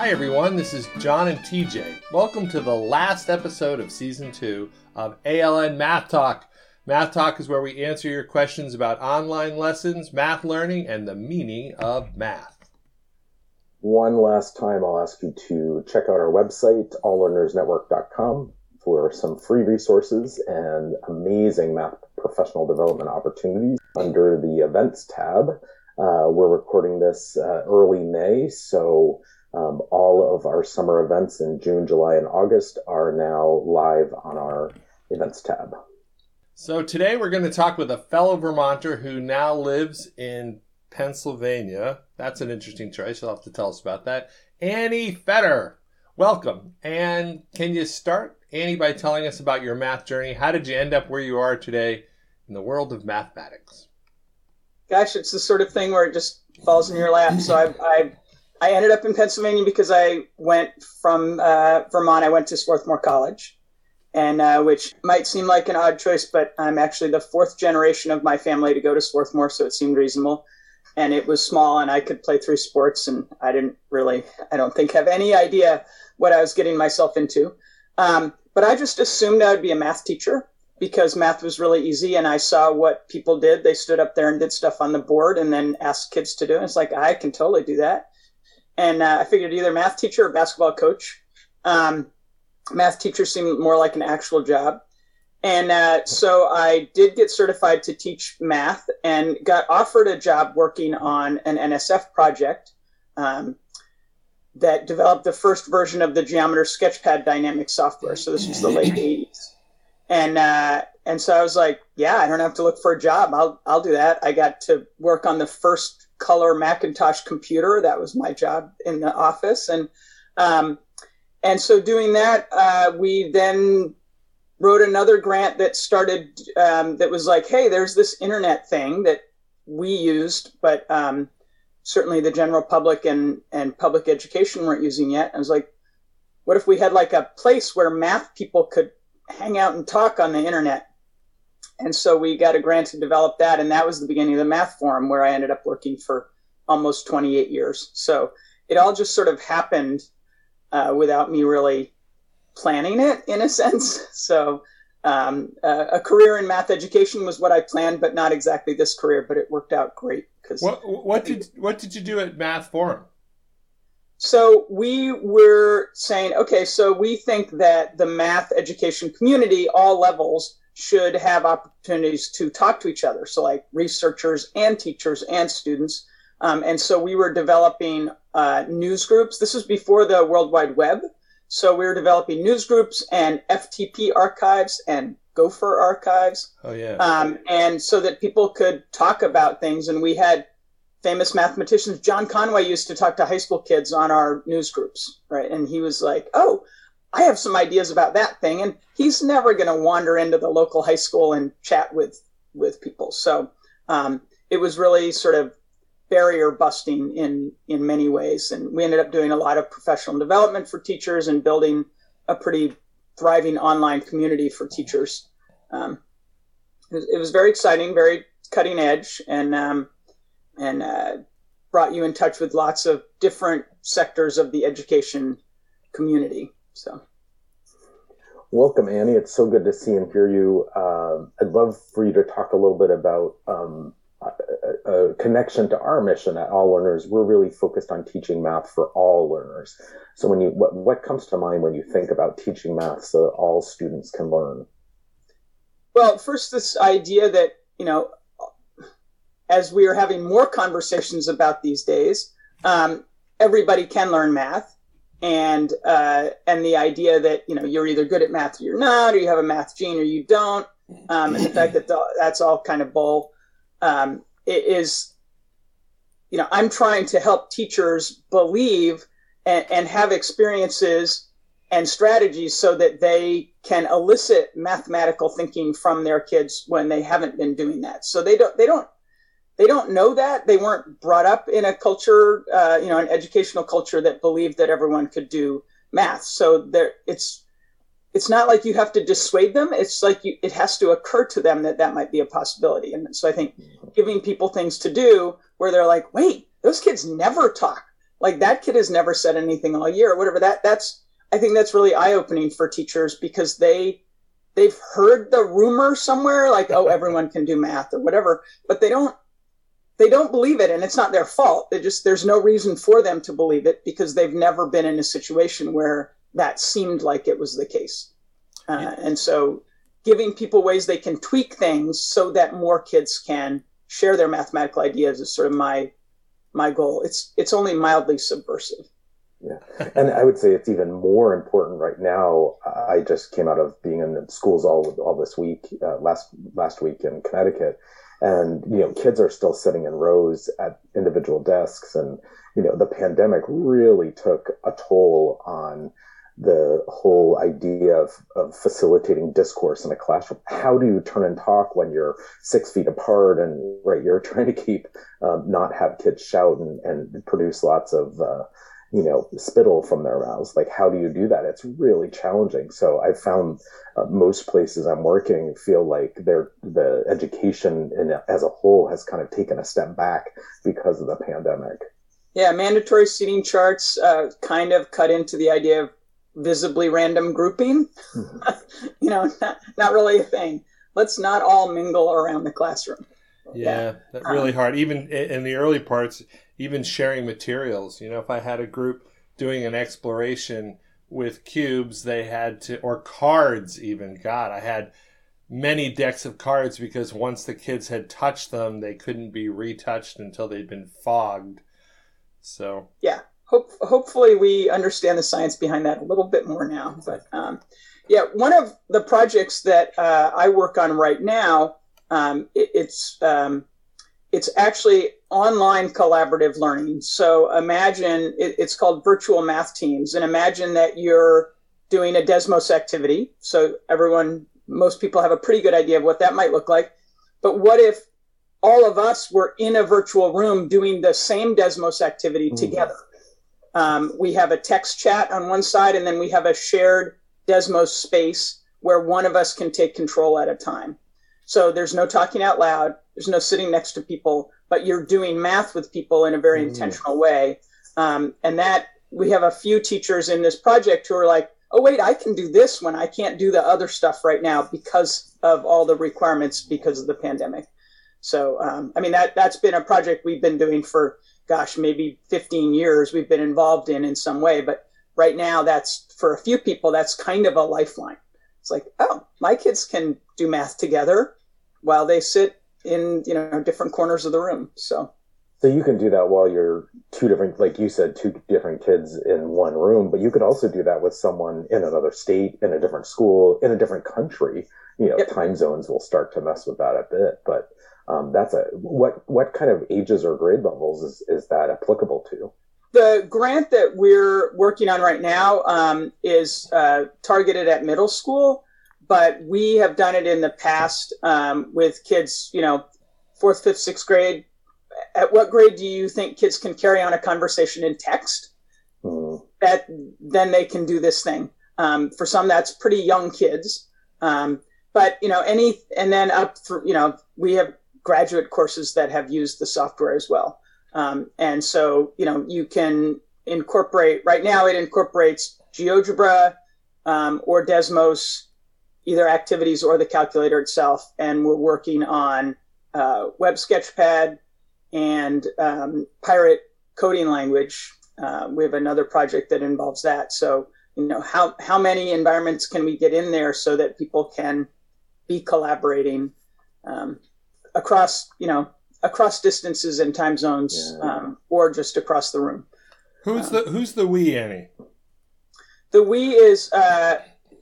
Hi everyone, this is John and TJ. Welcome to the last episode of Season 2 of ALN Math Talk. Math Talk is where we answer your questions about online lessons, math learning, and the meaning of math. One last time, I'll ask you to check out our website, alllearnersnetwork.com, for some free resources and amazing math professional development opportunities under the Events tab. We're recording this early May, so all of our summer events in June, July, and August are now live on our Events tab. So today we're going to talk with a fellow Vermonter who now lives in Pennsylvania. That's an interesting choice. You'll have to tell us about that. Annie Fetter, welcome. And can you start, Annie, by telling us about your math journey? How did you end up where you are today in the world of mathematics? Gosh, it's the sort of thing where it just falls in your lap. So I ended up in Pennsylvania because I went from Vermont. I went to Swarthmore College, and which might seem like an odd choice, but I'm actually the fourth generation of my family to go to Swarthmore, so it seemed reasonable. And it was small, and I could play three sports, and I don't think have any idea what I was getting myself into. But I just assumed I would be a math teacher because math was really easy, and I saw what people did. They stood up there and did stuff on the board and then asked kids to do it. And it's like, I can totally do that. And I figured either math teacher or basketball coach. Math teacher seemed more like an actual job. And so I did get certified to teach math and got offered a job working on an NSF project that developed the first version of the Geometer Sketchpad dynamic software. So this was the late 80s. And so I was like, yeah, I don't have to look for a job. I'll do that. I got to work on the first color Macintosh computer. That was my job in the office. And so doing that, we then wrote another grant that started, that was like, hey, there's this internet thing that we used, but certainly the general public and public education weren't using yet. I was like, what if we had like a place where math people could hang out and talk on the internet? And so we got a grant to develop that, and that was the beginning of the Math Forum, where I ended up working for almost 28 years. So it all just sort of happened without me really planning it, in a sense. So a career in math education was what I planned, but not exactly this career. But it worked out great. Because what did you do at Math Forum? So we were saying, okay, so we think that the math education community, all levels, should have opportunities to talk to each other. So like researchers and teachers and students. And so we were developing news groups. This was before the World Wide Web. So we were developing news groups and FTP archives and Gopher archives. Oh, yeah. And so that people could talk about things. And we had famous mathematicians. John Conway used to talk to high school kids on our news groups, right? And he was like, oh, I have some ideas about that thing. And he's never going to wander into the local high school and chat with people. So it was really sort of barrier busting in many ways. And we ended up doing a lot of professional development for teachers and building a pretty thriving online community for teachers. It was very exciting, very cutting edge, and brought you in touch with lots of different sectors of the education community. So, welcome, Annie. It's so good to see and hear you. I'd love for you to talk a little bit about a connection to our mission at All Learners. We're really focused on teaching math for all learners. So, what comes to mind when you think about teaching math so that all students can learn? Well, first, this idea that, you know, as we are having more conversations about these days, everybody can learn math. And the idea that, you know, you're either good at math or you're not, or you have a math gene or you don't, and the fact that that's all kind of bull. It is, you know, I'm trying to help teachers believe and have experiences and strategies so that they can elicit mathematical thinking from their kids when they haven't been doing that. So they don't know that. They weren't brought up in a culture, an educational culture that believed that everyone could do math. So it's not like you have to dissuade them. It's like it has to occur to them that might be a possibility. And so I think giving people things to do where they're like, wait, those kids never talk. like that kid has never said anything all year or whatever. That's I think that's really eye-opening for teachers, because they've heard the rumor somewhere, like, oh, everyone can do math or whatever, but they don't believe it, and it's not their fault. There's no reason for them to believe it, because they've never been in a situation where that seemed like it was the case. And so giving people ways they can tweak things so that more kids can share their mathematical ideas is sort of my goal. It's only mildly subversive. Yeah. And I would say it's even more important right now. I just came out of being in schools all this week, last week in Connecticut. And, you know, kids are still sitting in rows at individual desks. And, you know, the pandemic really took a toll on the whole idea of facilitating discourse in a classroom. How do you turn and talk when you're 6 feet apart and you're trying to keep, not have kids shout and produce lots of, spittle from their mouths? Like, how do you do that? It's really challenging. So I found most places I'm working feel like the education as a whole has kind of taken a step back because of the pandemic. Yeah, mandatory seating charts kind of cut into the idea of visibly random grouping. Mm-hmm. Not really a thing. Let's not all mingle around the classroom. Yeah, that's really hard. Even in the early parts, even sharing materials. You know, if I had a group doing an exploration with cubes, they had to, or cards even. God, I had many decks of cards, because once the kids had touched them, they couldn't be retouched until they'd been fogged. So yeah, hopefully we understand the science behind that a little bit more now. But one of the projects that I work on right now, it's actually online collaborative learning. So imagine it's called virtual math teams, and imagine that you're doing a Desmos activity. So most people have a pretty good idea of what that might look like. But what if all of us were in a virtual room doing the same Desmos activity together? We have a text chat on one side, and then we have a shared Desmos space where one of us can take control at a time. So there's no talking out loud, there's no sitting next to people, but you're doing math with people in a very intentional way. And that, we have a few teachers in this project who are like, oh, wait, I can do this when I can't do the other stuff right now because of all the requirements because of the pandemic. So, that's been a project we've been doing for, maybe 15 years we've been involved in some way. But right now, that's, for a few people, that's kind of a lifeline. It's like, oh, my kids can do math together while they sit in, different corners of the room. So you can do that while you're two different kids in one room, but you could also do that with someone in another state, in a different school, in a different country. Yep. Time zones will start to mess with that a bit, but that's what kind of ages or grade levels is that applicable to? The grant that we're working on right now is targeted at middle school, but we have done it in the past with kids, 4th, 5th, 6th grade. At what grade do you think kids can carry on a conversation in text? Mm-hmm. Then they can do this thing. For some, that's pretty young kids. But, and then up through, we have graduate courses that have used the software as well. And so, you can incorporate, right now it incorporates GeoGebra or Desmos, either activities or the calculator itself. And we're working on Web Sketchpad and Pirate Coding Language. We have another project that involves that. So, how many environments can we get in there so that people can be collaborating across distances and time zones, or just across the room. Who's the we, Annie? The we is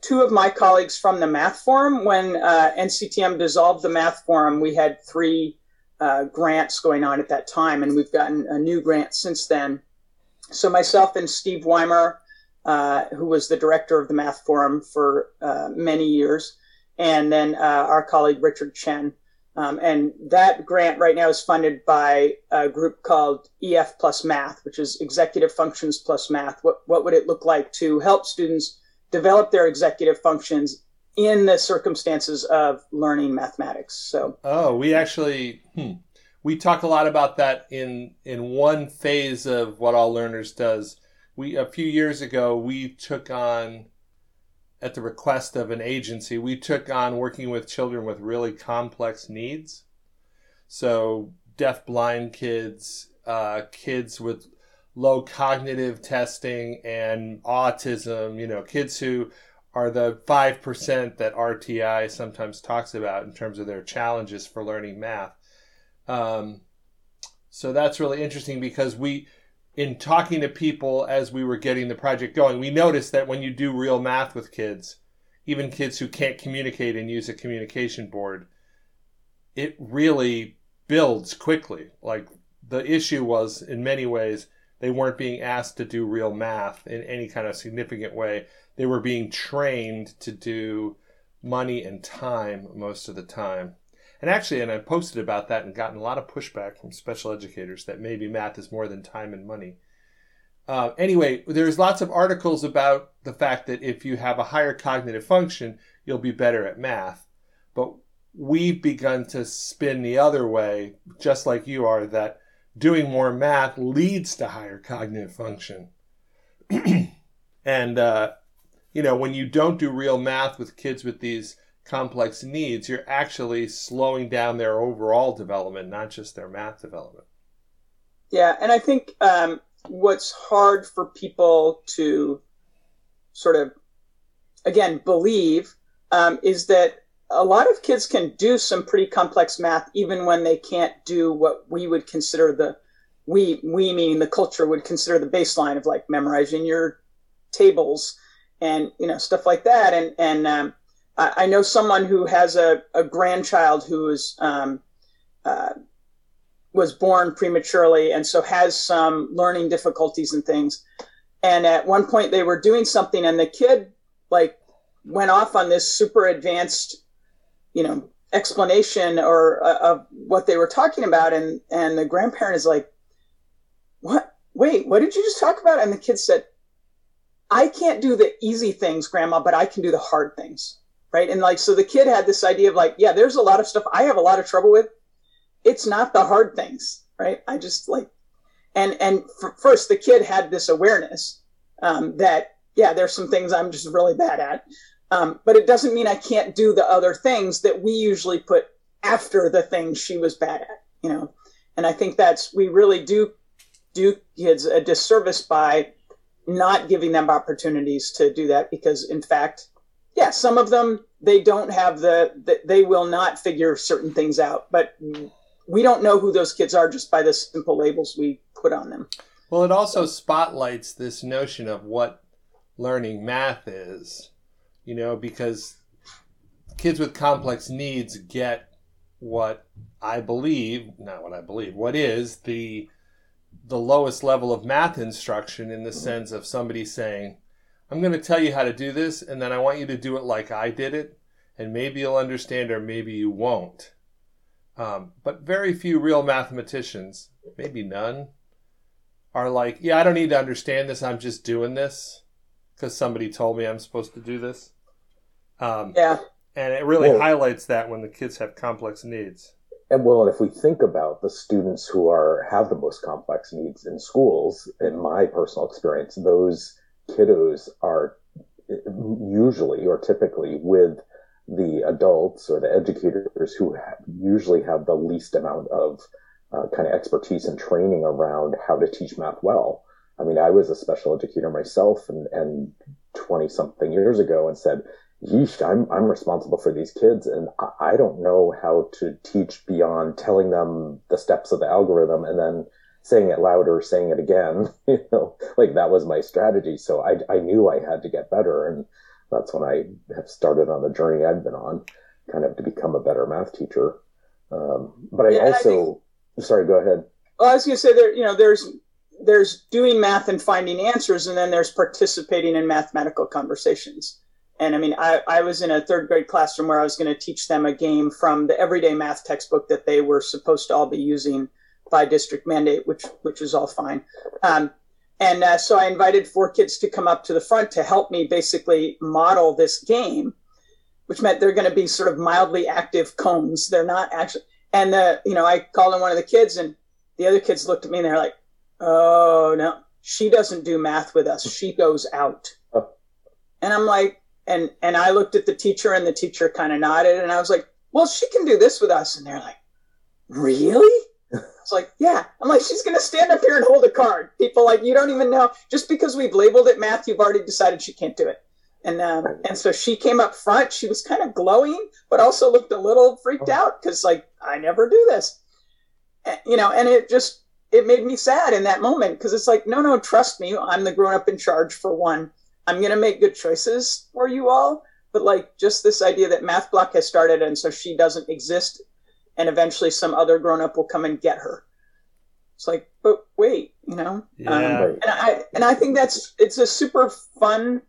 two of my colleagues from the math forum. When NCTM dissolved the math forum, we had three grants going on at that time, and we've gotten a new grant since then. So myself and Steve Weimer, who was the director of the math forum for many years, and then our colleague Richard Chen. And that grant right now is funded by a group called EF plus math, which is executive functions plus math. What would it look like to help students develop their executive functions in the circumstances of learning mathematics? So, we talk a lot about that in one phase of what All Learners does. A few years ago, we took on, at the request of an agency, we took on working with children with really complex needs. So deaf-blind kids, kids with low cognitive testing and autism, kids who are the 5% that RTI sometimes talks about in terms of their challenges for learning math. So that's really interesting because in talking to people as we were getting the project going, we noticed that when you do real math with kids, even kids who can't communicate and use a communication board, it really builds quickly. Like the issue was, in many ways, they weren't being asked to do real math in any kind of significant way. They were being trained to do money and time most of the time. And I posted about that and gotten a lot of pushback from special educators that maybe math is more than time and money. Anyway, there's lots of articles about the fact that if you have a higher cognitive function, you'll be better at math. But we've begun to spin the other way, just like you are, that doing more math leads to higher cognitive function. And, when you don't do real math with kids with these complex needs, you're actually slowing down their overall development, not just their math development. Yeah, and I think what's hard for people to sort of, again, believe is that a lot of kids can do some pretty complex math even when they can't do what we would consider we meaning the culture would consider the baseline of like memorizing your tables and stuff like that. And I know someone who has a grandchild who is, was born prematurely and so has some learning difficulties and things. And at one point they were doing something and the kid went off on this super advanced, explanation of what they were talking about. And the grandparent is like, what? Wait, what did you just talk about? And the kid said, I can't do the easy things, Grandma, but I can do the hard things. Right. And so the kid had this idea of there's a lot of stuff I have a lot of trouble with. It's not the hard things. Right. I just first the kid had this awareness that there's some things I'm just really bad at. But it doesn't mean I can't do the other things that we usually put after the things she was bad at, And I think we really do kids a disservice by not giving them opportunities to do that because in fact, yeah, some of them, they don't have they will not figure certain things out, but we don't know who those kids are just by the simple labels we put on them. Well, it also spotlights this notion of what learning math is, because kids with complex needs get what is the lowest level of math instruction in the sense of somebody saying, I'm going to tell you how to do this, and then I want you to do it like I did it, and maybe you'll understand or maybe you won't. But very few real mathematicians, maybe none, are like, yeah, I don't need to understand this. I'm just doing this because somebody told me I'm supposed to do this. And it really highlights that when the kids have complex needs. And if we think about the students who have the most complex needs in schools, in my personal experience, those kiddos are usually or typically with the adults or the educators who usually have the least amount of kind of expertise and training around how to teach math well. I mean, I was a special educator myself and 20-something years ago and said, yeesh, I'm responsible for these kids and I don't know how to teach beyond telling them the steps of the algorithm and then saying it louder, saying it again, that was my strategy. So I knew I had to get better. And that's when I have started on the journey I've been on kind of to become a better math teacher. Sorry, go ahead. Well, I was going to say there, there's doing math and finding answers and then there's participating in mathematical conversations. And I mean, I was in a third grade classroom where I was going to teach them a game from the Everyday Math textbook that they were supposed to all be using by district mandate, which is all fine. So I invited 4 kids to come up to the front to help me basically model this game, which meant they're going to be sort of mildly active cones. They're not actually, And, you know, I called on one of the kids, and the other kids looked at me and they're like, oh, no, she doesn't do math with us. She goes out. And I'm like, and I looked at the teacher, and the teacher kind of nodded, and I was like, well, she can do this with us. And they're like, really? I was like, yeah. I'm like, she's going to stand up here and hold a card. People like, you don't even know. Just because we've labeled it math, you've already decided she can't do it. And so she came up front. She was kind of glowing, but also looked a little freaked out because, like, I never do this. And, you know, and it made me sad in that moment because it's like, no, trust me. I'm the grown up in charge, for one. I'm going to make good choices for you all. But, like, just this idea that math block has started, and so she doesn't exist, and eventually some other grown-up will come and get her. It's like, but wait, you know? Yeah. And I think it's a super fun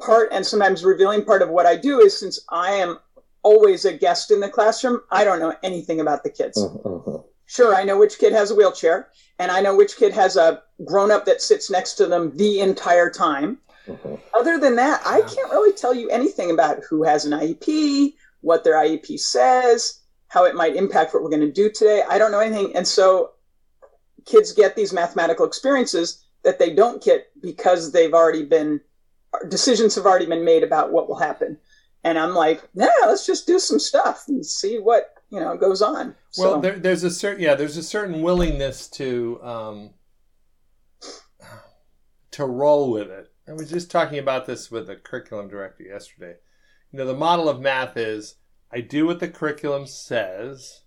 part and sometimes revealing part of what I do is, since I am always a guest in the classroom, I don't know anything about the kids. Mm-hmm. Sure, I know which kid has a wheelchair, and I know which kid has a grown-up that sits next to them the entire time. Mm-hmm. Other than that, I can't really tell you anything about who has an IEP, what their IEP says, how it might impact what we're going to do today. I don't know anything. And so kids get these mathematical experiences that they don't get because decisions have already been made about what will happen. And I'm like, no, let's just do some stuff and see what, you know, goes on. Well, so there's a certain willingness to roll with it. I was just talking about this with the curriculum director yesterday. You know, the model of math is, I do what the curriculum says,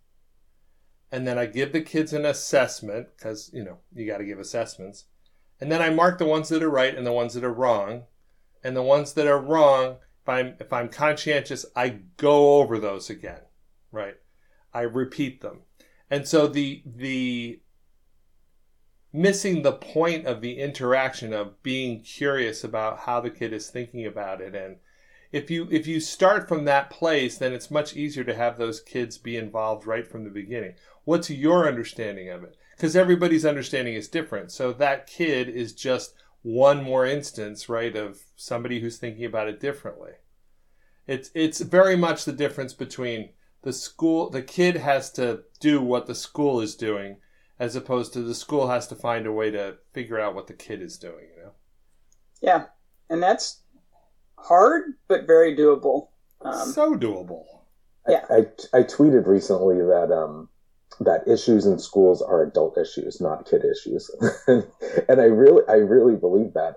and then I give the kids an assessment, because, you know, you got to give assessments. And then I mark the ones that are right and the ones that are wrong. And the ones that are wrong, if I'm conscientious, I go over those again, right? I repeat them. And so the missing the point of the interaction of being curious about how the kid is thinking about it, and if you start from that place, then it's much easier to have those kids be involved right from the beginning. What's your understanding of it? Because everybody's understanding is different. So that kid is just one more instance, right, of somebody who's thinking about it differently. It's very much the difference between the kid has to do what the school is doing, as opposed to the school has to find a way to figure out what the kid is doing, you know? Yeah. And that's hard, but very doable. So doable. Yeah. I tweeted recently that issues in schools are adult issues, not kid issues. And I really believe that.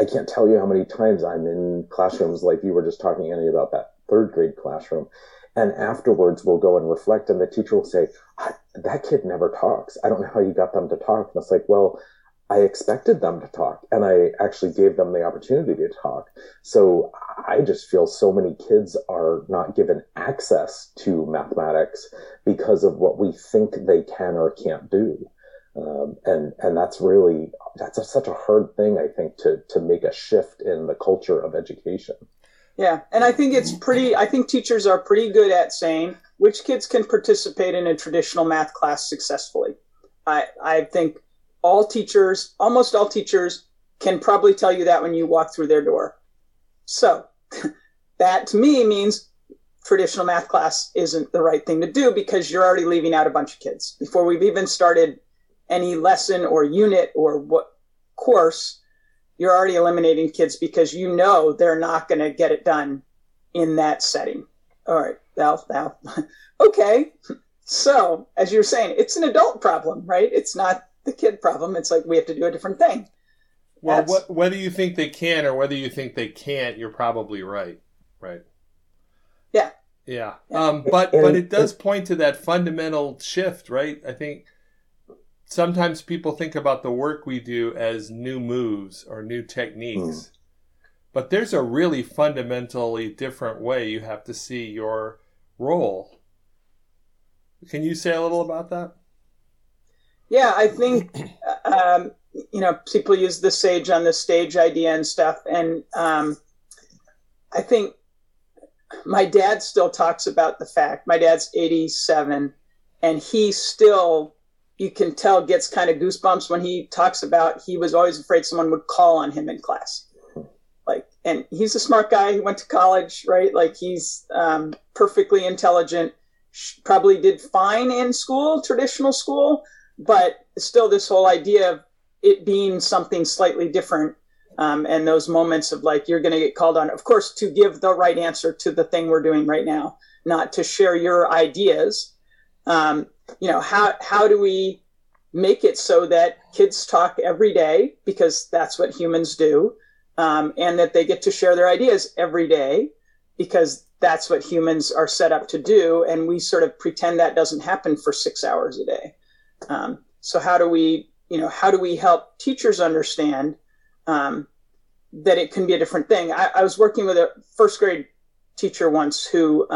I can't tell you how many times I'm in classrooms, like you were just talking, Annie, about that third grade classroom. And afterwards, we'll go and reflect, and the teacher will say, that kid never talks. I don't know how you got them to talk. And it's like, well, I expected them to talk, and I actually gave them the opportunity to talk. So I just feel so many kids are not given access to mathematics because of what we think they can or can't do. And that's such a hard thing, I think, to make a shift in the culture of education. Yeah. And I think teachers are pretty good at saying which kids can participate in a traditional math class successfully. I think almost all teachers can probably tell you that when you walk through their door. So that to me means traditional math class isn't the right thing to do, because you're already leaving out a bunch of kids before we've even started any lesson or unit or what course. You're already eliminating kids because you know they're not going to get it done in that setting. All right, now. Okay. So, as you're saying, it's an adult problem, right? It's not the kid problem. It's like we have to do a different thing. Well, whether you think they can or whether you think they can't, you're probably right, right? Yeah. Yeah. But it does point to that fundamental shift, right? I think sometimes people think about the work we do as new moves or new techniques, but there's a really fundamentally different way you have to see your role. Can you say a little about that? Yeah, I think, you know, people use the sage on the stage idea and stuff. And I think my dad still talks about the fact, my dad's 87, and he still, you can tell, gets kind of goosebumps when he talks about he was always afraid someone would call on him in class. Like, and he's a smart guy. He went to college, right? Like, he's perfectly intelligent. probably did fine in school, traditional school, but still this whole idea of it being something slightly different, and those moments of like, you're going to get called on, of course, to give the right answer to the thing we're doing right now, not to share your ideas. You know, how do we make it so that kids talk every day, because that's what humans do, and that they get to share their ideas every day, because that's what humans are set up to do, and we sort of pretend that doesn't happen for 6 hours a day. So how do we help teachers understand that it can be a different thing? I was working with a first grade teacher once who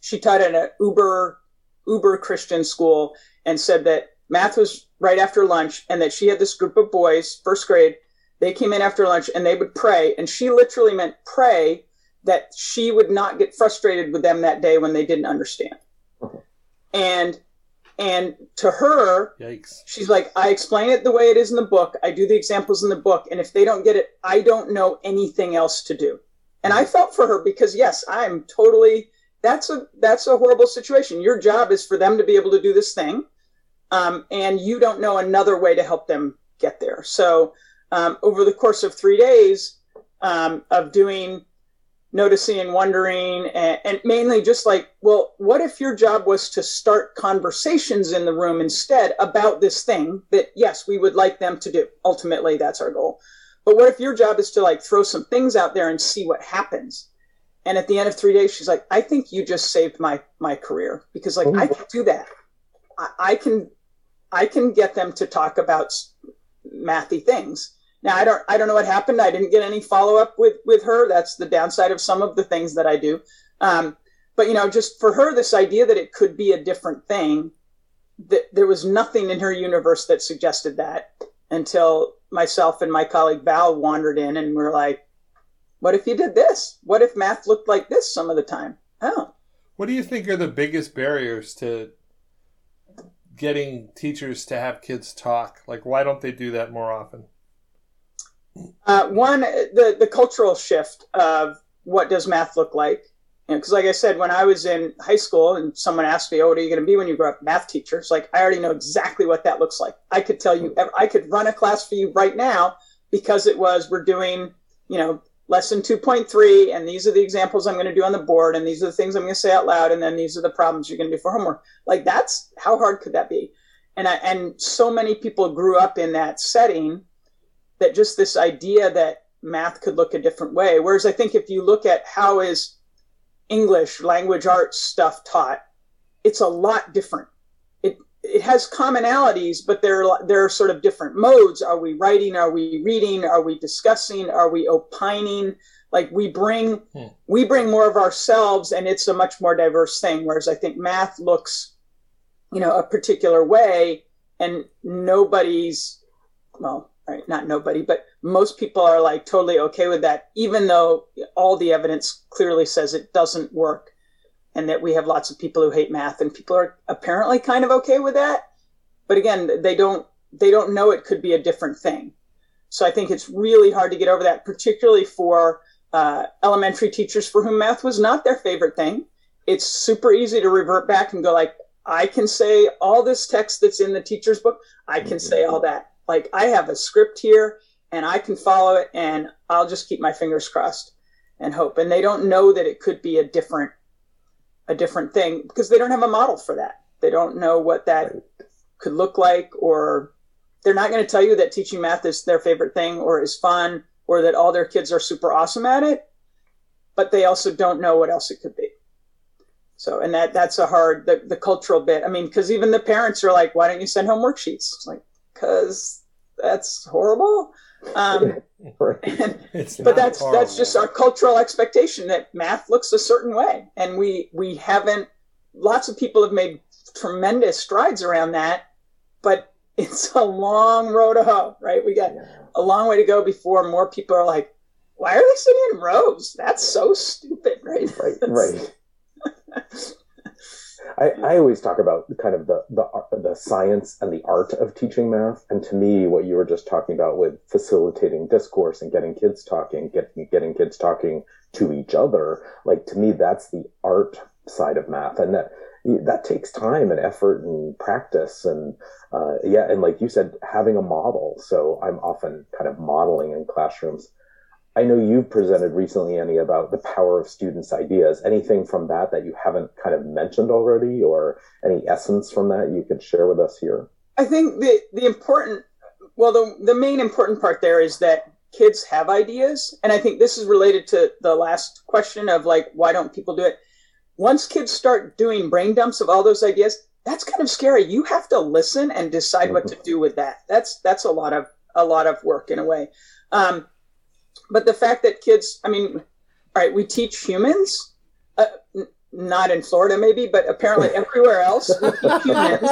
she taught at an uber Christian school, and said that math was right after lunch, and that she had this group of boys, first grade, they came in after lunch and they would pray. And she literally meant pray that she would not get frustrated with them that day when they didn't understand. Okay. And to her, yikes. She's like, I explain it the way it is in the book. I do the examples in the book. And if they don't get it, I don't know anything else to do. And I felt for her, because yes, I'm totally, that's a horrible situation. Your job is for them to be able to do this thing. And you don't know another way to help them get there. So over the course of 3 days of doing noticing and wondering, and mainly just like, well, what if your job was to start conversations in the room instead about this thing that, yes, we would like them to do. Ultimately, that's our goal. But what if your job is to like throw some things out there and see what happens? And at the end of 3 days, she's like, I think you just saved my career, because like, I can do that. I can get them to talk about mathy things. Now, I don't know what happened. I didn't get any follow-up with her. That's the downside of some of the things that I do. But, you know, just for her, this idea that it could be a different thing, that there was nothing in her universe that suggested that, until myself and my colleague Val wandered in and we're like, what if you did this? What if math looked like this some of the time? Oh. What do you think are the biggest barriers to getting teachers to have kids talk? Like, why don't they do that more often? One, the cultural shift of what does math look like? You know, because like I said, when I was in high school and someone asked me, oh, what are you going to be when you grow up? Math teacher. It's like, I already know exactly what that looks like. I could tell you, I could run a class for you right now, because it was, we're doing, you know, lesson 2.3, and these are the examples I'm going to do on the board, and these are the things I'm going to say out loud, and then these are the problems you're going to do for homework. Like, that's, how hard could that be? And so many people grew up in that setting, that just this idea that math could look a different way. Whereas I think if you look at how is English language arts stuff taught, it's a lot different. It has commonalities, but there are sort of different modes. Are we writing? Are we reading? Are we discussing? Are we opining? Like, we bring more of ourselves, and it's a much more diverse thing. Whereas I think math looks, you know, a particular way, and most people are like totally okay with that, even though all the evidence clearly says it doesn't work. And that we have lots of people who hate math, and people are apparently kind of okay with that. But again, they don't know it could be a different thing. So I think it's really hard to get over that, particularly for elementary teachers for whom math was not their favorite thing. It's super easy to revert back and go like, I can say all this text that's in the teacher's book. I can say all that. Like, I have a script here and I can follow it, and I'll just keep my fingers crossed and hope. And they don't know that it could be a different thing, because they don't have a model for that. They don't know what that could look like, or they're not going to tell you that teaching math is their favorite thing or is fun, or that all their kids are super awesome at it, but they also don't know what else it could be. So, and that's a hard, the cultural bit. I mean, because even the parents are like, why don't you send home worksheets? It's like, because that's horrible. But that's just our cultural expectation that math looks a certain way, and we haven't. Lots of people have made tremendous strides around that, but it's a long road to hoe. Right, we got a long way to go before more people are like, "Why are they sitting in rows? That's so stupid!" Right. I always talk about kind of the science and the art of teaching math. And to me, what you were just talking about with facilitating discourse and getting kids talking to each other, like, to me, that's the art side of math, and that takes time and effort and practice, and and like you said, having a model. So I'm often kind of modeling in classrooms. I know you presented recently, Annie, about the power of students' ideas. Anything from that you haven't kind of mentioned already, or any essence from that you could share with us here? I think the main important part there is that kids have ideas. And I think this is related to the last question of like, why don't people do it? Once kids start doing brain dumps of all those ideas, that's kind of scary. You have to listen and decide what to do with that. That's a lot of work in a way. But the fact that kids, we teach humans, not in Florida maybe, but apparently everywhere else we teach humans.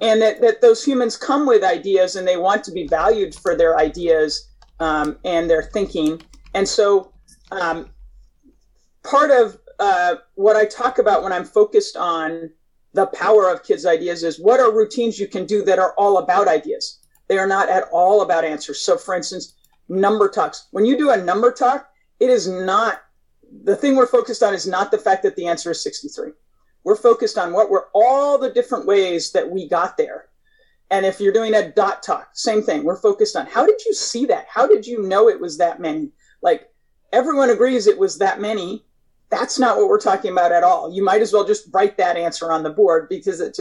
And that those humans come with ideas and they want to be valued for their ideas and their thinking. And so part of what I talk about when I'm focused on the power of kids' ideas is what are routines you can do that are all about ideas. They are not at all about answers. So for instance, number talks. When you do a number talk, it is not, the thing we're focused on is not the fact that the answer is 63. We're focused on what were all the different ways that we got there. And if you're doing a dot talk, same thing. We're focused on how did you see that? How did you know it was that many? Like everyone agrees it was that many. That's not what we're talking about at all. You might as well just write that answer on the board because it's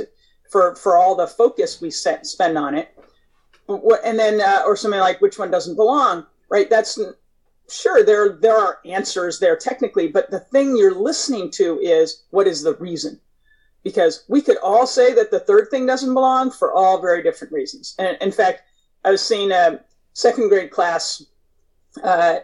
for all the focus we spend on it. And then, or something like which one doesn't belong, right? That's sure. There are answers there technically, but the thing you're listening to is what is the reason? Because we could all say that the third thing doesn't belong for all very different reasons. And in fact, I was seeing a second grade class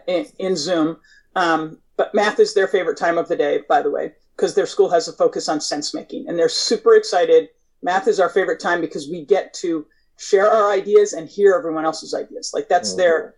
in Zoom, but math is their favorite time of the day, by the way, because their school has a focus on sense making and they're super excited. Math is our favorite time because we get to share our ideas and hear everyone else's ideas. Like that's their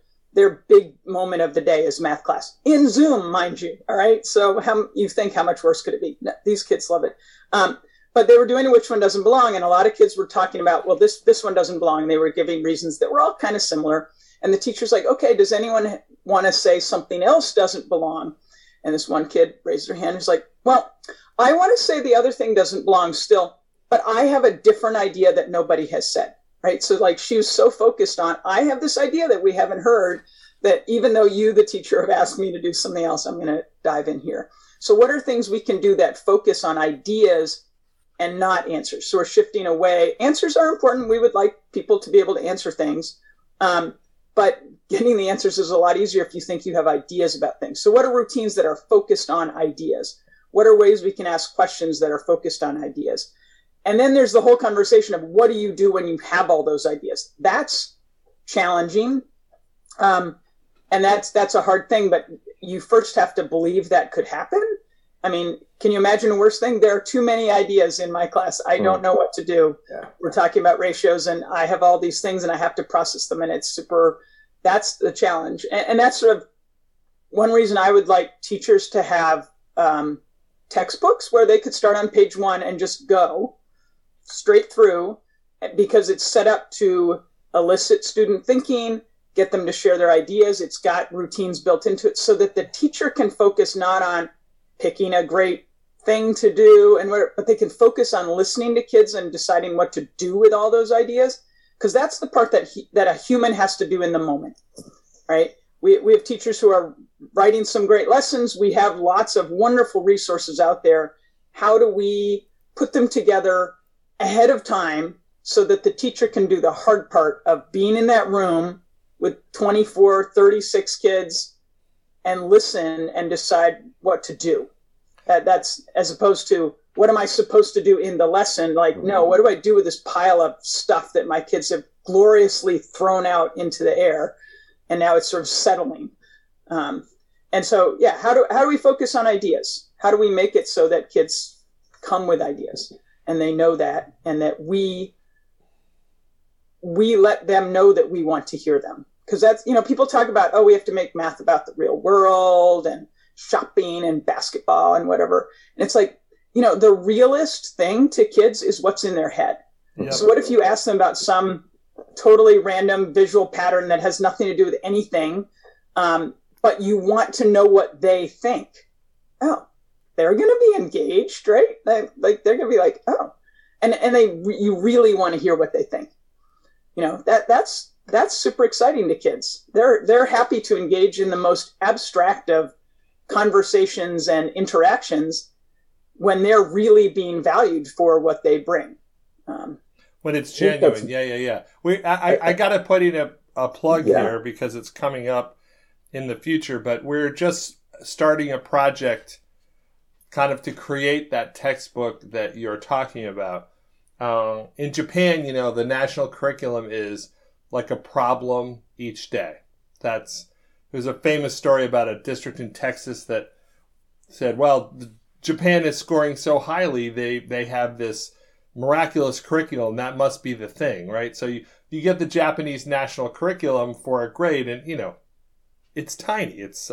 big moment of the day is math class in Zoom, mind you. All right. So you think how much worse could it be? No, these kids love it. But they were doing which one doesn't belong. And a lot of kids were talking about, well, this one doesn't belong. And they were giving reasons that were all kind of similar. And the teacher's like, okay, does anyone want to say something else doesn't belong? And this one kid raised her hand and was like, well, I want to say the other thing doesn't belong still, but I have a different idea that nobody has said. Right. So like she was so focused on, I have this idea that we haven't heard that even though you, the teacher, have asked me to do something else, I'm going to dive in here. So what are things we can do that focus on ideas and not answers? So we're shifting away. Answers are important. We would like people to be able to answer things. But getting the answers is a lot easier if you think you have ideas about things. So what are routines that are focused on ideas? What are ways we can ask questions that are focused on ideas? And then there's the whole conversation of what do you do when you have all those ideas? That's challenging. And that's a hard thing, but you first have to believe that could happen. I mean, can you imagine a worse thing? There are too many ideas in my class. I don't know what to do. Yeah. We're talking about ratios and I have all these things and I have to process them. And that's the challenge. And that's sort of one reason I would like teachers to have textbooks where they could start on page one and just go straight through, because it's set up to elicit student thinking, get them to share their ideas. It's got routines built into it so that the teacher can focus not on picking a great thing to do, but they can focus on listening to kids and deciding what to do with all those ideas, because that's the part that a human has to do in the moment, right? We have teachers who are writing some great lessons. We have lots of wonderful resources out there. How do we put them together ahead of time so that the teacher can do the hard part of being in that room with 24, 36 kids and listen and decide what to do? That's as opposed to what am I supposed to do in the lesson? Like, no, what do I do with this pile of stuff that my kids have gloriously thrown out into the air? And now it's sort of settling. And so, yeah, how do we focus on ideas? How do we make it so that kids come with ideas and they know that, and that we let them know that we want to hear them? Because that's, people talk about, oh, we have to make math about the real world and shopping and basketball and whatever. And it's like, the realest thing to kids is what's in their head. Yep. So what if you ask them about some totally random visual pattern that has nothing to do with anything, but you want to know what they think? Oh, they're going to be engaged, right? They're going to be like, oh, and you really want to hear what they think. You know, that's super exciting to kids. They're happy to engage in the most abstract of conversations and interactions when they're really being valued for what they bring. When it's genuine. Yeah. I got to put in a plug here because it's coming up in the future, but we're just starting a project kind of to create that textbook that you're talking about. In Japan, you know, the national curriculum is like a problem each day. There's a famous story about a district in Texas that said, well, Japan is scoring so highly, they have this miraculous curriculum, that must be the thing, right? So you get the Japanese national curriculum for a grade, and, you know, it's tiny. It's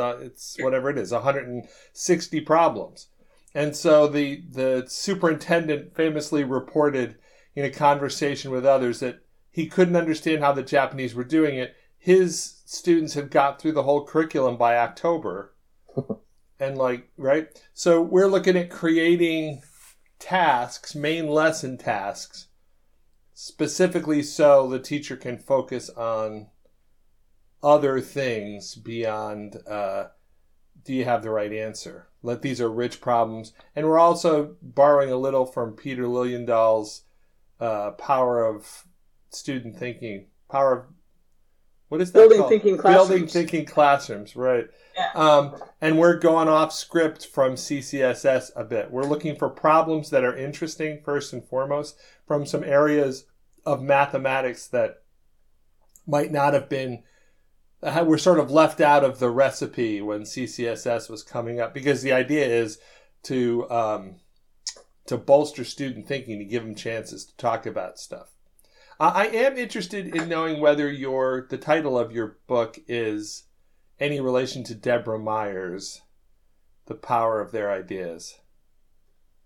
whatever it is, 160 problems. And so the superintendent famously reported in a conversation with others that he couldn't understand how the Japanese were doing it. His students had got through the whole curriculum by October. And right? So we're looking at creating tasks, main lesson tasks, specifically so the teacher can focus on other things beyond do you have the right answer? These are rich problems. And we're also borrowing a little from Peter Lilienthal's Power of Student Thinking. Power of, what is that Building called? Thinking Classrooms. Building Thinking Classrooms, right. Yeah. And we're going off script from CCSS a bit. We're looking for problems that are interesting, first and foremost, from some areas of mathematics that might not have been, we're sort of left out of the recipe when CCSS was coming up, because the idea is to bolster student thinking, to give them chances to talk about stuff. I am interested in knowing whether the title of your book is any relation to Deborah Meyer's The Power of Their Ideas.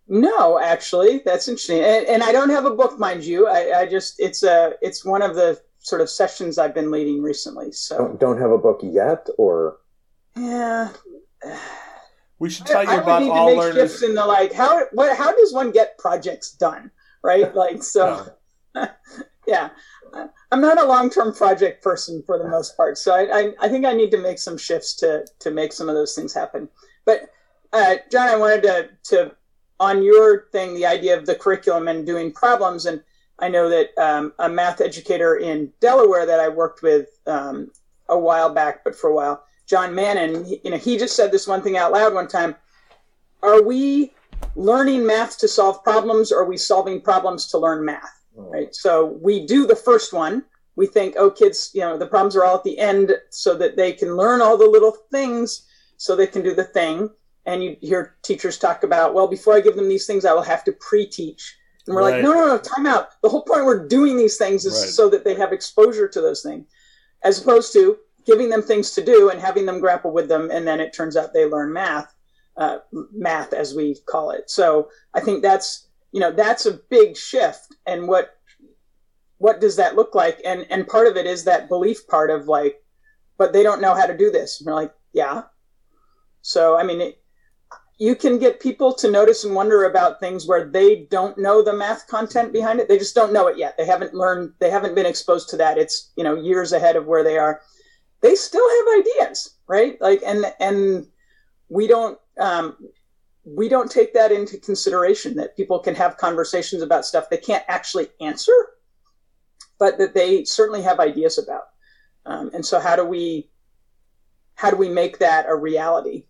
No, actually, that's interesting. And I don't have a book, mind you. I just, it's one of the sort of sessions I've been leading recently. So don't have a book yet, or yeah, we should tell you about All Learners. Shifts in the how does one get projects done, right? Yeah, I'm not a long-term project person for the most part, so I think I need to make some shifts to make some of those things happen. But John, I wanted to on your thing, the idea of the curriculum and doing problems, and I know that a math educator in Delaware that I worked with a while back, but for a while, John Mannon, he just said this one thing out loud one time. Are we learning math to solve problems, or are we solving problems to learn math? Oh. Right. So we do the first one. We think, oh, kids, the problems are all at the end so that they can learn all the little things so they can do the thing. And you hear teachers talk about, well, before I give them these things, I will have to pre-teach. And we're right. No, time out. The whole point we're doing these things is so that they have exposure to those things, as opposed to giving them things to do and having them grapple with them. And then it turns out they learn math as we call it. So I think that's a big shift. And what does that look like? And part of it is that belief part of but they don't know how to do this. And we're like, yeah. So, I mean, you can get people to notice and wonder about things where they don't know the math content behind it. They just don't know it yet. They haven't learned, they haven't been exposed to that. It's, years ahead of where they are. They still have ideas, right? And we don't take that into consideration, that people can have conversations about stuff they can't actually answer, but that they certainly have ideas about. And so how do we make that a reality?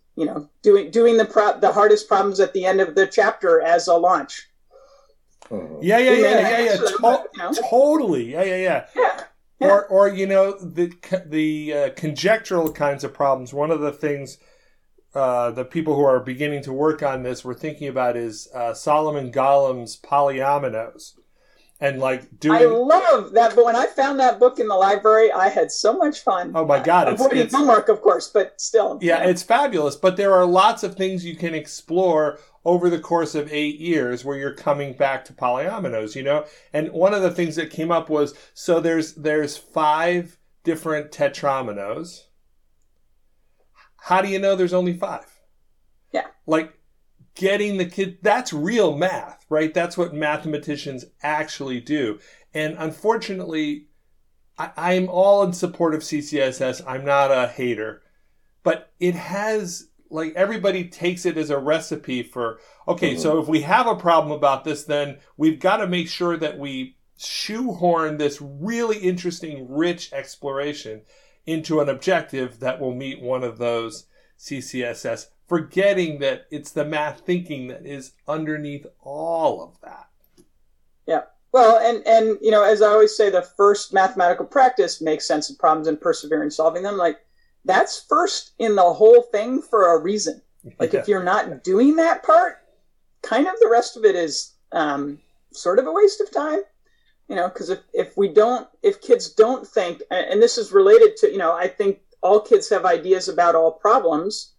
Doing the hardest problems at the end of the chapter as a launch. Totally. Yeah. Or the conjectural kinds of problems. One of the things the people who are beginning to work on this were thinking about is Solomon Ghalem's polyominoes, and I love that. But when I found that book in the library, I had so much fun. Oh my God! Avoiding homework, of course, but still. Yeah, it's fabulous. But there are lots of things you can explore over the course of 8 years where you're coming back to polyominoes. And one of the things that came up was there's 5 different tetrominoes. How do you know there's only 5? Yeah. getting the kid, that's real math, right? That's what mathematicians actually do. And unfortunately, I'm all in support of CCSS. I'm not a hater, but it has, like, everybody takes it as a recipe for, okay, so if we have a problem about this, then we've got to make sure that we shoehorn this really interesting, rich exploration into an objective that will meet one of those CCSS, forgetting that it's the math thinking that is underneath all of that. Yeah. Well, and you know, as I always say, the first mathematical practice makes sense of problems and persevere in solving them. Like, that's first in the whole thing for a reason. Like, if you're not doing that part, kind of the rest of it is sort of a waste of time. You know, because if kids don't think, and this is related to, you know, I think all kids have ideas about all problems,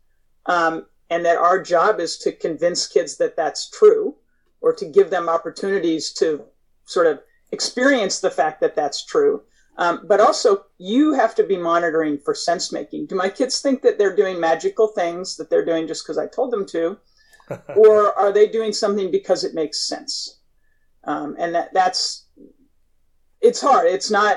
and that our job is to convince kids that that's true, or to give them opportunities to sort of experience the fact that that's true. But also, you have to be monitoring for sense making. Do my kids think that they're doing magical things that they're doing just because I told them to, or are they doing something because it makes sense? And that's it's hard. It's not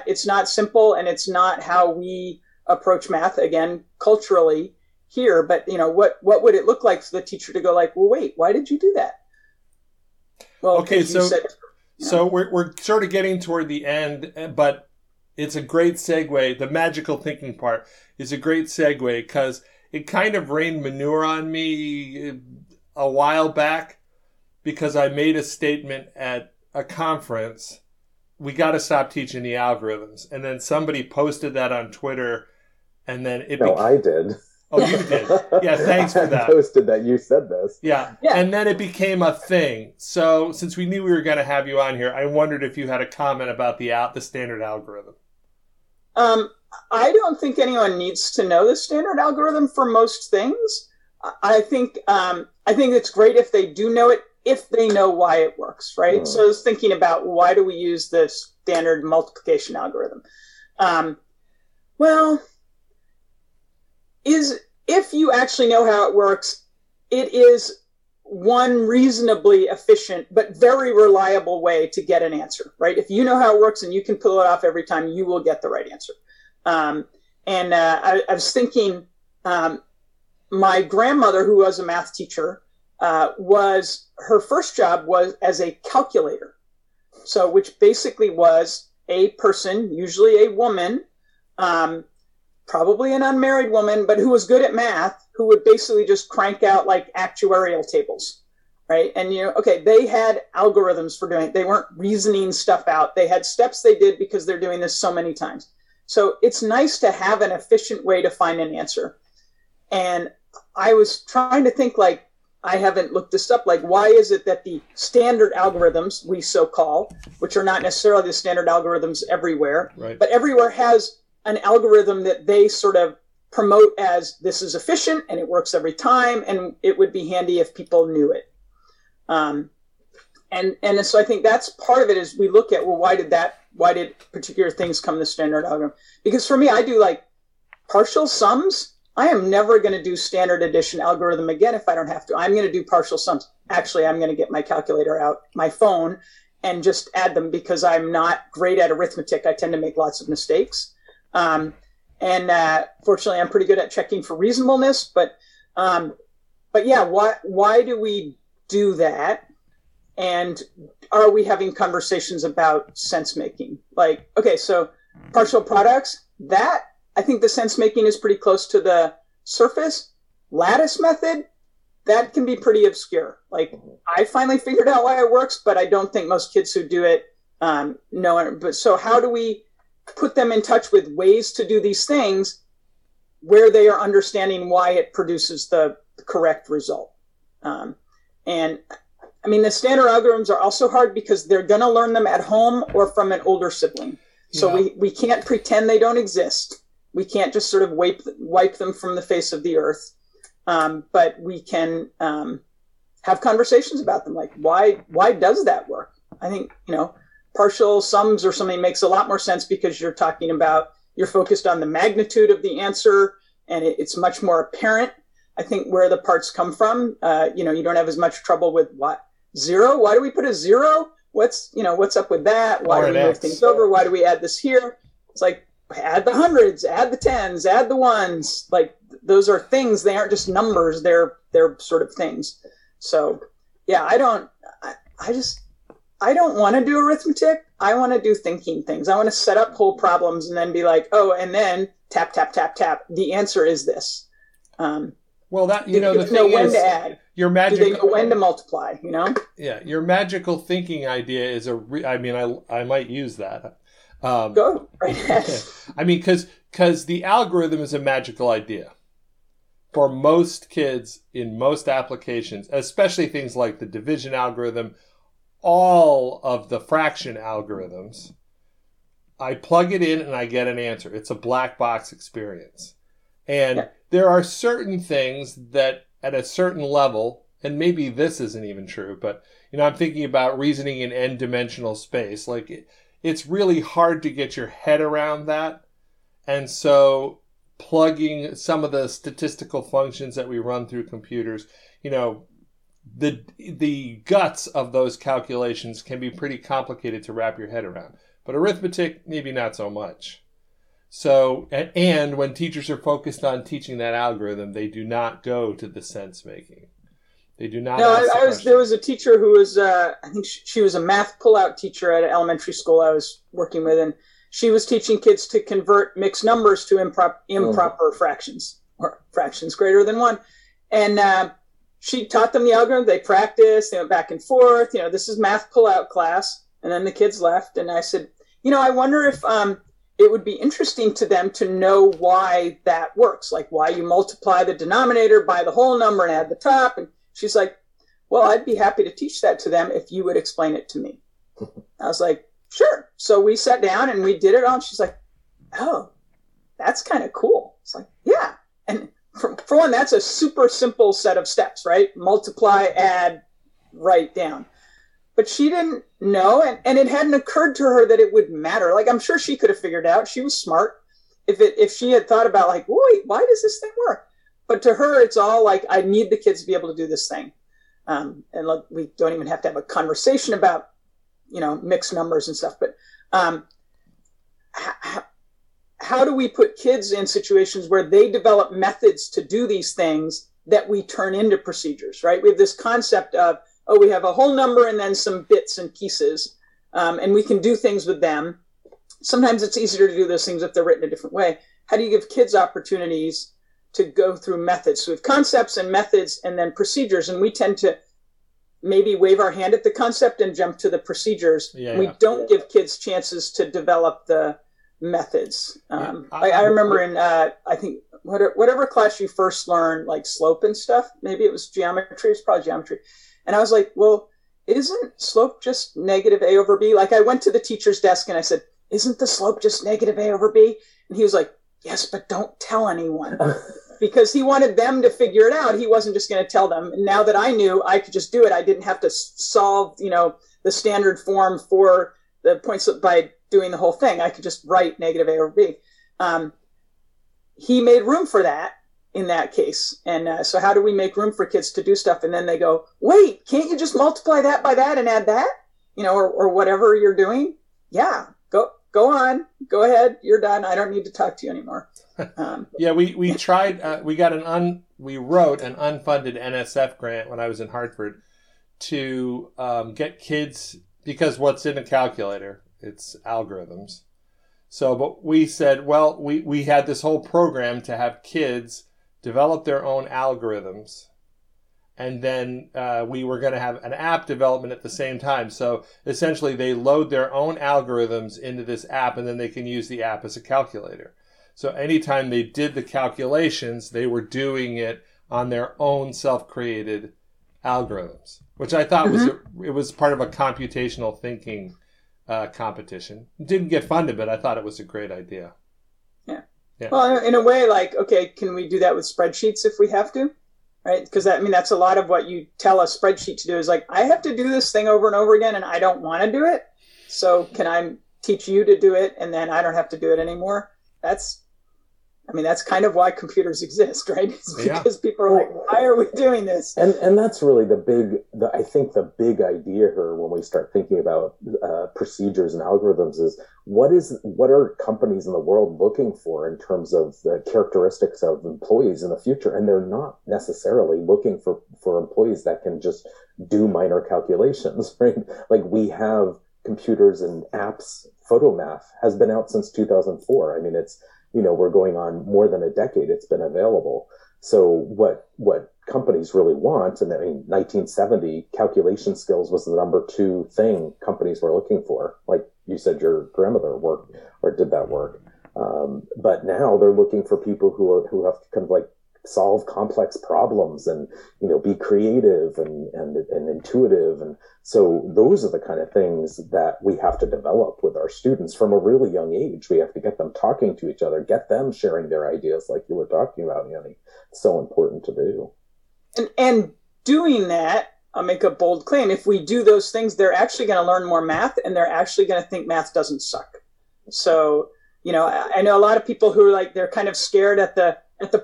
simple, and it's not how we approach math, again, culturally here. But, you know, what would it look like for the teacher to go like, well, wait, why did you do that? Well, okay, so you said, you know. So we're sort of getting toward the end, but it's a great segue. The magical thinking part is a great segue, because it kind of rained manure on me a while back because I made a statement at a conference. We got to stop teaching the algorithms. And then somebody posted that on Twitter, and then it I did. Oh, you did. Yeah, thanks for that. I posted that you said this. Yeah. And then it became a thing. So since we knew we were going to have you on here, I wondered if you had a comment about the standard algorithm. I don't think anyone needs to know the standard algorithm for most things. I think it's great if they do know it, if they know why it works, right? So I was thinking about, why do we use the standard multiplication algorithm? If you actually know how it works, it is one reasonably efficient but very reliable way to get an answer, right? If you know how it works and you can pull it off every time, you will get the right answer. I was thinking, my grandmother, who was a math teacher, her first job was as a calculator. So, which basically was a person, usually a woman, probably an unmarried woman, but who was good at math, who would basically just crank out like actuarial tables, right? And, you know, okay, they had algorithms for doing it. They weren't reasoning stuff out. They had steps they did because they're doing this so many times. So it's nice to have an efficient way to find an answer. And I was trying to think, like, I haven't looked this up. Like, why is it that the standard algorithms we so call, which are not necessarily the standard algorithms everywhere, right, but everywhere has an algorithm that they sort of promote as, this is efficient and it works every time, and it would be handy if people knew it. And so I think that's part of it, is we look at, well, why did particular things come to the standard algorithm? Because for me, I do like partial sums. I am never going to do standard addition algorithm again if I don't have to. I'm going to do partial sums. Actually, I'm going to get my calculator out, my phone, and just add them, because I'm not great at arithmetic. I tend to make lots of mistakes. Fortunately, I'm pretty good at checking for reasonableness. But yeah, why do we do that? And are we having conversations about sense making? Like, okay, so partial products, that, I think the sense making is pretty close to the surface. Lattice method, that can be pretty obscure. Like, I finally figured out why it works, but I don't think most kids who do it know. But so how do we put them in touch with ways to do these things where they are understanding why it produces the correct result? The standard algorithms are also hard because they're going to learn them at home or from an older sibling. So we can't pretend they don't exist. We can't just sort of wipe them from the face of the earth, but we can have conversations about them. Like, why does that work? I think, you know, partial sums or something makes a lot more sense because you're focused on the magnitude of the answer, and it's much more apparent. I think where the parts come from, you don't have as much trouble with what zero. Why do we put a zero? What's up with that? Why do we move things over? Why do we add this here? It's like, add the hundreds, add the tens, add the ones. Like, those are things. They aren't just numbers. They're sort of things. So yeah, I don't want to do arithmetic. I want to do thinking things. I want to set up whole problems and then be like, oh, and then tap, tap, tap, tap. The answer is this. Well, that, the thing is, your magic. Do they know when to multiply, Yeah, your magical thinking idea is I might use that. Go right ahead. I mean, because the algorithm is a magical idea for most kids in most applications, especially things like the division algorithm, all of the fraction algorithms. I plug it in and I get an answer. It's a black box experience. And there are certain things that at a certain level, and maybe this isn't even true, but I'm thinking about reasoning in n-dimensional space. Like it's really hard to get your head around that. And so plugging some of the statistical functions that we run through computers, the guts of those calculations can be pretty complicated to wrap your head around. But arithmetic, maybe not so much. So, and when teachers are focused on teaching that algorithm, they do not go to the sense making. They do not. No, there was a teacher who was, I think she was a math pullout teacher at an elementary school I was working with, and she was teaching kids to convert mixed numbers to improper fractions, or fractions greater than one. And she taught them the algorithm. They practiced, they went back and forth. This is math pullout class. And then the kids left. And I said, I wonder if, it would be interesting to them to know why that works, like why you multiply the denominator by the whole number and add the top. And she's like, well, I'd be happy to teach that to them if you would explain it to me. I was like, sure. So we sat down and we did it all. And she's like, oh, that's kind of cool. It's like, yeah. And for one, that's a super simple set of steps, right? Multiply, add, write down. But she didn't know, and it hadn't occurred to her that it would matter. Like, I'm sure she could have figured out. She was smart. If she had thought about, like, wait, why does this thing work? But to her, it's all like, I need the kids to be able to do this thing. And look, we don't even have to have a conversation about, mixed numbers and stuff. But how do we put kids in situations where they develop methods to do these things that we turn into procedures, right? We have this concept of, oh, we have a whole number and then some bits and pieces, and we can do things with them. Sometimes it's easier to do those things if they're written a different way. How do you give kids opportunities to go through methods? So we have concepts and methods and then procedures, and we tend to maybe wave our hand at the concept and jump to the procedures. Yeah, we don't give kids chances to develop the methods. I remember in, I think, whatever class you first learned, like slope and stuff, maybe it was geometry, it's probably geometry. And I was like, well, isn't slope just negative A over B? Like, I went to the teacher's desk and I said, isn't the slope just negative A over B? And he was like, yes, but don't tell anyone. Because he wanted them to figure it out. He wasn't just going to tell them. And now that I knew, I could just do it. I didn't have to solve, the standard form for the points by doing the whole thing. I could just write negative A over B. He made room for that in that case. And so how do we make room for kids to do stuff? And then they go, wait, can't you just multiply that by that and add that? Or whatever you're doing. Yeah, go on. Go ahead. You're done. I don't need to talk to you anymore. Yeah, we tried, we wrote an unfunded NSF grant when I was in Hartford to get kids, because what's in a calculator? It's algorithms. So, but we said, well, we had this whole program to have kids develop their own algorithms. And then we were going to have an app development at the same time. So essentially they load their own algorithms into this app and then they can use the app as a calculator. So anytime they did the calculations, they were doing it on their own self-created algorithms, which I thought it was part of a computational thinking competition. It didn't get funded, but I thought it was a great idea. Yeah. Well, in a way, like, okay, can we do that with spreadsheets if we have to, right? Because that's a lot of what you tell a spreadsheet to do is like, I have to do this thing over and over again, and I don't want to do it. So can I teach you to do it, and then I don't have to do it anymore? That's I mean, that's kind of why computers exist, right? It's because people are like, why are we doing this? And that's really the big, I think the big idea here when we start thinking about procedures and algorithms is what are companies in the world looking for in terms of the characteristics of employees in the future? And they're not necessarily looking for employees that can just do minor calculations, right? Like we have computers and apps. Photomath has been out since 2004. I mean, it's, you know, we're going on more than a decade. It's been available. So what companies really want, and I mean, 1970 calculation skills was the number 2 thing companies were looking for. Like you said, your grandmother worked or did that work. But now they're looking for people who have to kind of like solve complex problems and, you know, be creative and intuitive. And so those are the kind of things that we have to develop with our students from a really young age. We have to get them talking to each other, get them sharing their ideas like you were talking about, Annie. It's so important to do. And doing that, I'll make a bold claim. If we do those things, they're actually going to learn more math and they're actually going to think math doesn't suck. So, you know, I know a lot of people who are like, they're kind of scared at the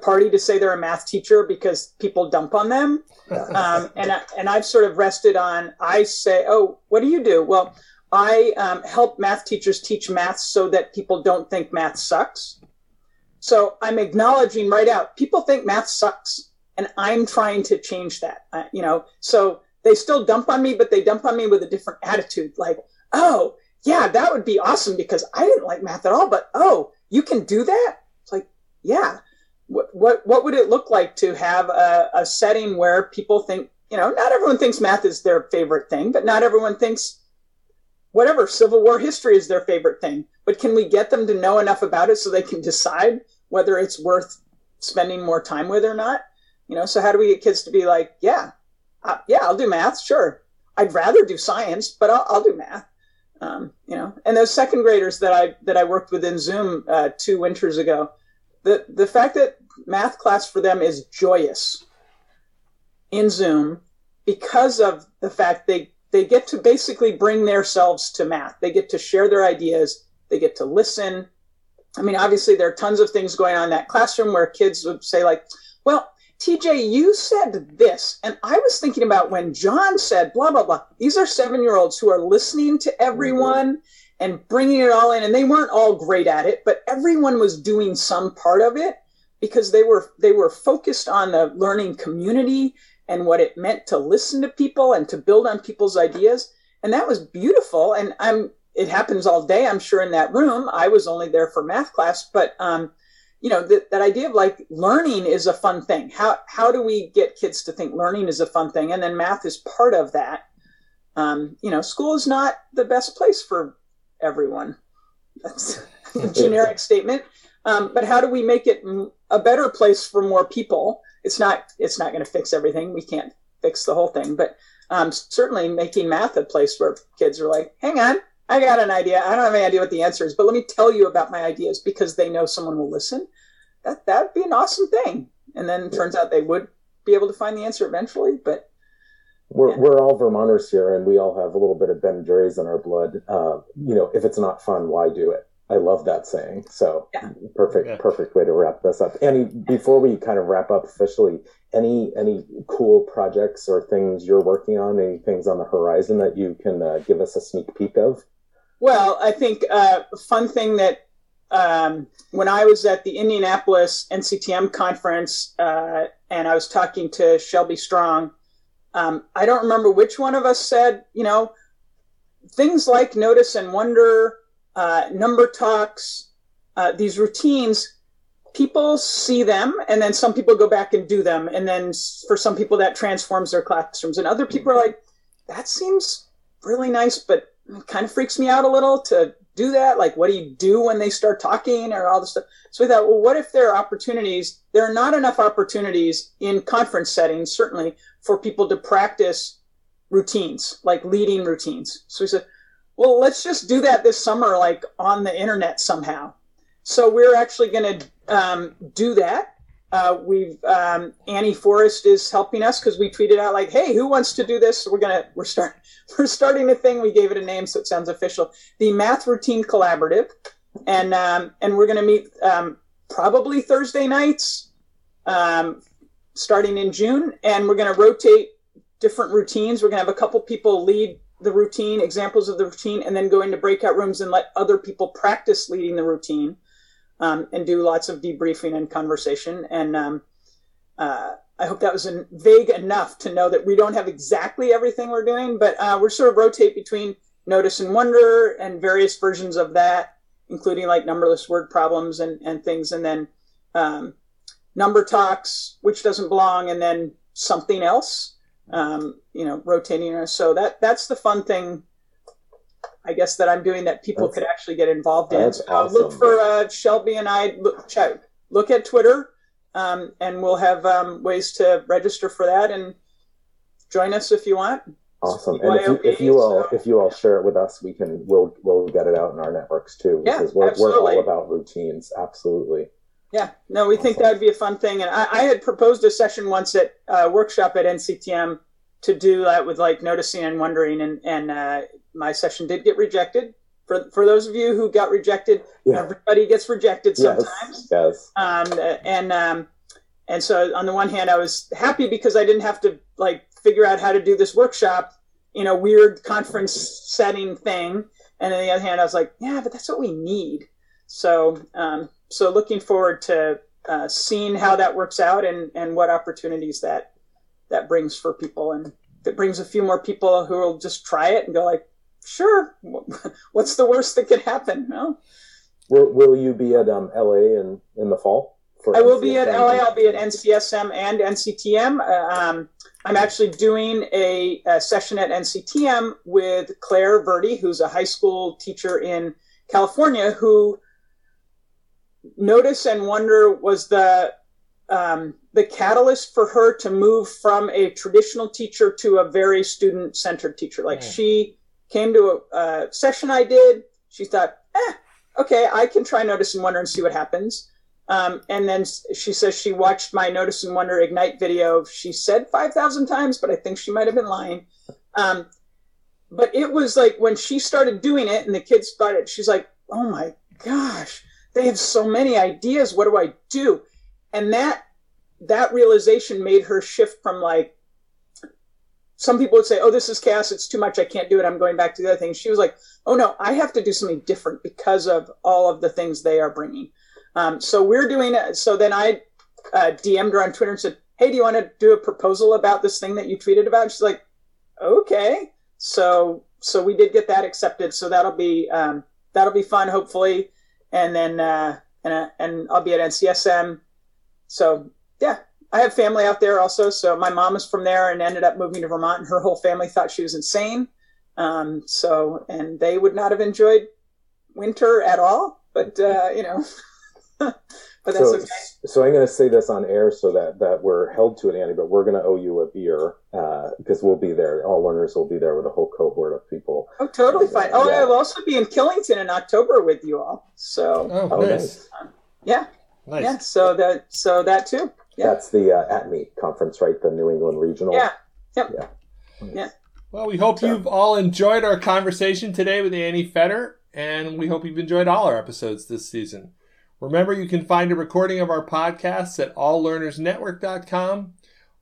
party to say they're a math teacher because people dump on them. And I've sort of rested on, I say, oh, what do you do? Well, I help math teachers teach math so that people don't think math sucks. So I'm acknowledging right out, people think math sucks. And I'm trying to change that, you know, so they still dump on me, but they dump on me with a different attitude. Like, oh yeah, that would be awesome because I didn't like math at all, but oh, you can do that? It's like, yeah. What would it look like to have a setting where people think, you know, not everyone thinks math is their favorite thing, but not everyone thinks whatever Civil War history is their favorite thing. But can we get them to know enough about it so they can decide whether it's worth spending more time with or not? You know, so how do we get kids to be like, yeah, I'll do math. Sure. I'd rather do science, but I'll do math. You know, and those second graders that I worked with in Zoom 2 winters ago, the fact that math class for them is joyous in Zoom because of the fact they get to basically bring themselves to math. They get to share their ideas. They get to listen. I mean, obviously there are tons of things going on in that classroom where kids would say like, well, TJ, you said this, and I was thinking about when John said blah, blah, blah. These are 7-year-olds who are listening to everyone and bringing it all in. And they weren't all great at it, but everyone was doing some part of it because they were focused on the learning community and what it meant to listen to people and to build on people's ideas. And that was beautiful. And it happens all day, I'm sure, in that room. I was only there for math class, but you know, that idea of like learning is a fun thing. How do we get kids to think learning is a fun thing? And then math is part of that. You know, school is not the best place for everyone. That's a generic statement. But how do we make it a better place for more people? It's not going to fix everything. We can't fix the whole thing. But certainly making math a place where kids are like, hang on, I got an idea. I don't have any idea what the answer is, but let me tell you about my ideas because they know someone will listen. That'd be an awesome thing. And then it turns out they would be able to find the answer eventually, but we're all Vermonters here and we all have a little bit of Ben and Jerry's in our blood. You know, if it's not fun, why do it? I love that saying. So perfect way to wrap this up. Annie, before we kind of wrap up officially, any cool projects or things you're working on, any things on the horizon that you can give us a sneak peek of? Well, I think a fun thing that when I was at the Indianapolis NCTM conference and I was talking to Shelby Strong, I don't remember which one of us said, you know, things like notice and wonder, number talks, these routines, people see them and then some people go back and do them. And then for some people that transforms their classrooms and other people are like, that seems really nice, but it kind of freaks me out a little to do that. Like, what do you do when they start talking or all this stuff? So we thought, well, what if there are opportunities? There are not enough opportunities in conference settings, certainly, for people to practice routines, like leading routines. So we said, well, let's just do that this summer, like on the internet somehow. So we're actually going to do that. Annie Forrest is helping us because we tweeted out like, hey, who wants to do this? So we're starting a thing. We gave it a name so it sounds official. The Math Routine Collaborative. And we're going to meet probably Thursday nights, starting in June. And we're going to rotate different routines. We're going to have a couple people lead the routine, examples of the routine, and then go into breakout rooms and let other people practice leading the routine, and do lots of debriefing and conversation. And I hope that was vague enough to know that we don't have exactly everything we're doing, but we're sort of rotate between notice and wonder and various versions of that, including like numberless word problems and things, and then number talks, which doesn't belong, and then something else, rotating. So that's the fun thing, I guess, that I'm doing that people could actually get involved in. So awesome. Look for Shelby and I, look at Twitter, and we'll have ways to register for that and join us if you want. Awesome. And if you all share it with us, we'll get it out in our networks too, because we're all about routines. Absolutely. Yeah, no, we think that would be a fun thing. And I had proposed a session once at a workshop at NCTM to do that with like noticing and wondering. And my session did get rejected. For those of you who got rejected, everybody gets rejected sometimes. Yes. And so on the one hand, I was happy because I didn't have to like figure out how to do this workshop in a weird conference setting thing. And on the other hand, I was like, yeah, but that's what we need. So looking forward to seeing how that works out and what opportunities that brings for people. And it brings a few more people who will just try it and go like, sure, what's the worst that could happen? No. Will you be at LA in the fall? I will be at LA. I'll be at NCSM and NCTM. I'm actually doing a session at NCTM with Claire Verdi, who's a high school teacher in California, who notice and wonder was the catalyst for her to move from a traditional teacher to a very student-centered teacher. Like she came to a session I did. She thought, okay, I can try notice and wonder and see what happens. And then she says she watched my notice and wonder Ignite video. She said 5,000 times, but I think she might have been lying. But it was like when she started doing it and the kids started, she's like, oh my gosh, they have so many ideas. What do I do? And that realization made her shift from like, some people would say, oh, this is chaos. It's too much. I can't do it. I'm going back to the other thing. She was like, oh no, I have to do something different because of all of the things they are bringing. So we're doing it. So then I DM'd her on Twitter and said, hey, do you want to do a proposal about this thing that you tweeted about? And she's like, okay. So we did get that accepted. So that'll be fun, hopefully. And then, and I'll be at NCSM. So yeah, I have family out there also. So my mom is from there and ended up moving to Vermont, and her whole family thought she was insane. And they would not have enjoyed winter at all, but, but that's okay. So I'm going to say this on air so that we're held to it, Annie, but we're going to owe you a beer because we'll be there. All learners will be there with a whole cohort of people. Oh, totally fine. Oh, yeah. I'll also be in Killington in October with you all. So, nice. Yeah. Nice. Yeah. So that too. Yeah. That's the ATME conference, right? The New England Regional. Yeah. Yep. Yeah. Yeah. Well, we hope you've all enjoyed our conversation today with Annie Fetter, and we hope you've enjoyed all our episodes this season. Remember, you can find a recording of our podcasts at alllearnersnetwork.com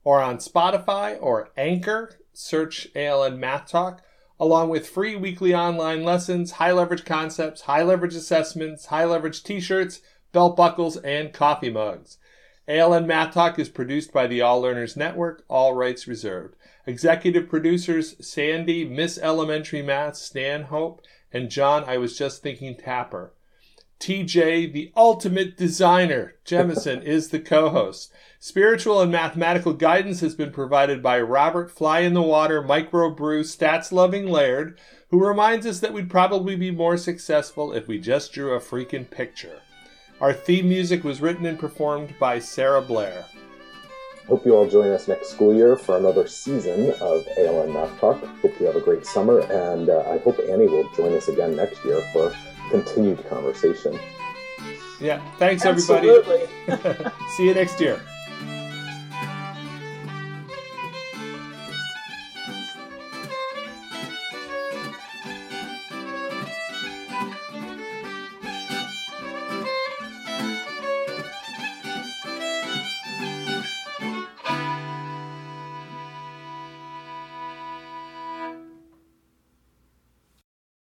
or on Spotify or Anchor, search ALN Math Talk, along with free weekly online lessons, high leverage concepts, high leverage assessments, high leverage t-shirts, belt buckles, and coffee mugs. ALN Math Talk is produced by the All Learners Network, all rights reserved. Executive producers Sandy, Miss Elementary Math, Stanhope, and John, I was just thinking Tapper. TJ, the ultimate designer, Jemison, is the co-host. Spiritual and mathematical guidance has been provided by Robert Fly in the Water, Microbrew, Stats-Loving Laird, who reminds us that we'd probably be more successful if we just drew a freaking picture. Our theme music was written and performed by Sarah Blair. Hope you all join us next school year for another season of ALN Math Talk. Hope you have a great summer, and I hope Annie will join us again next year for continued conversation. Yeah, thanks everybody. See you next year.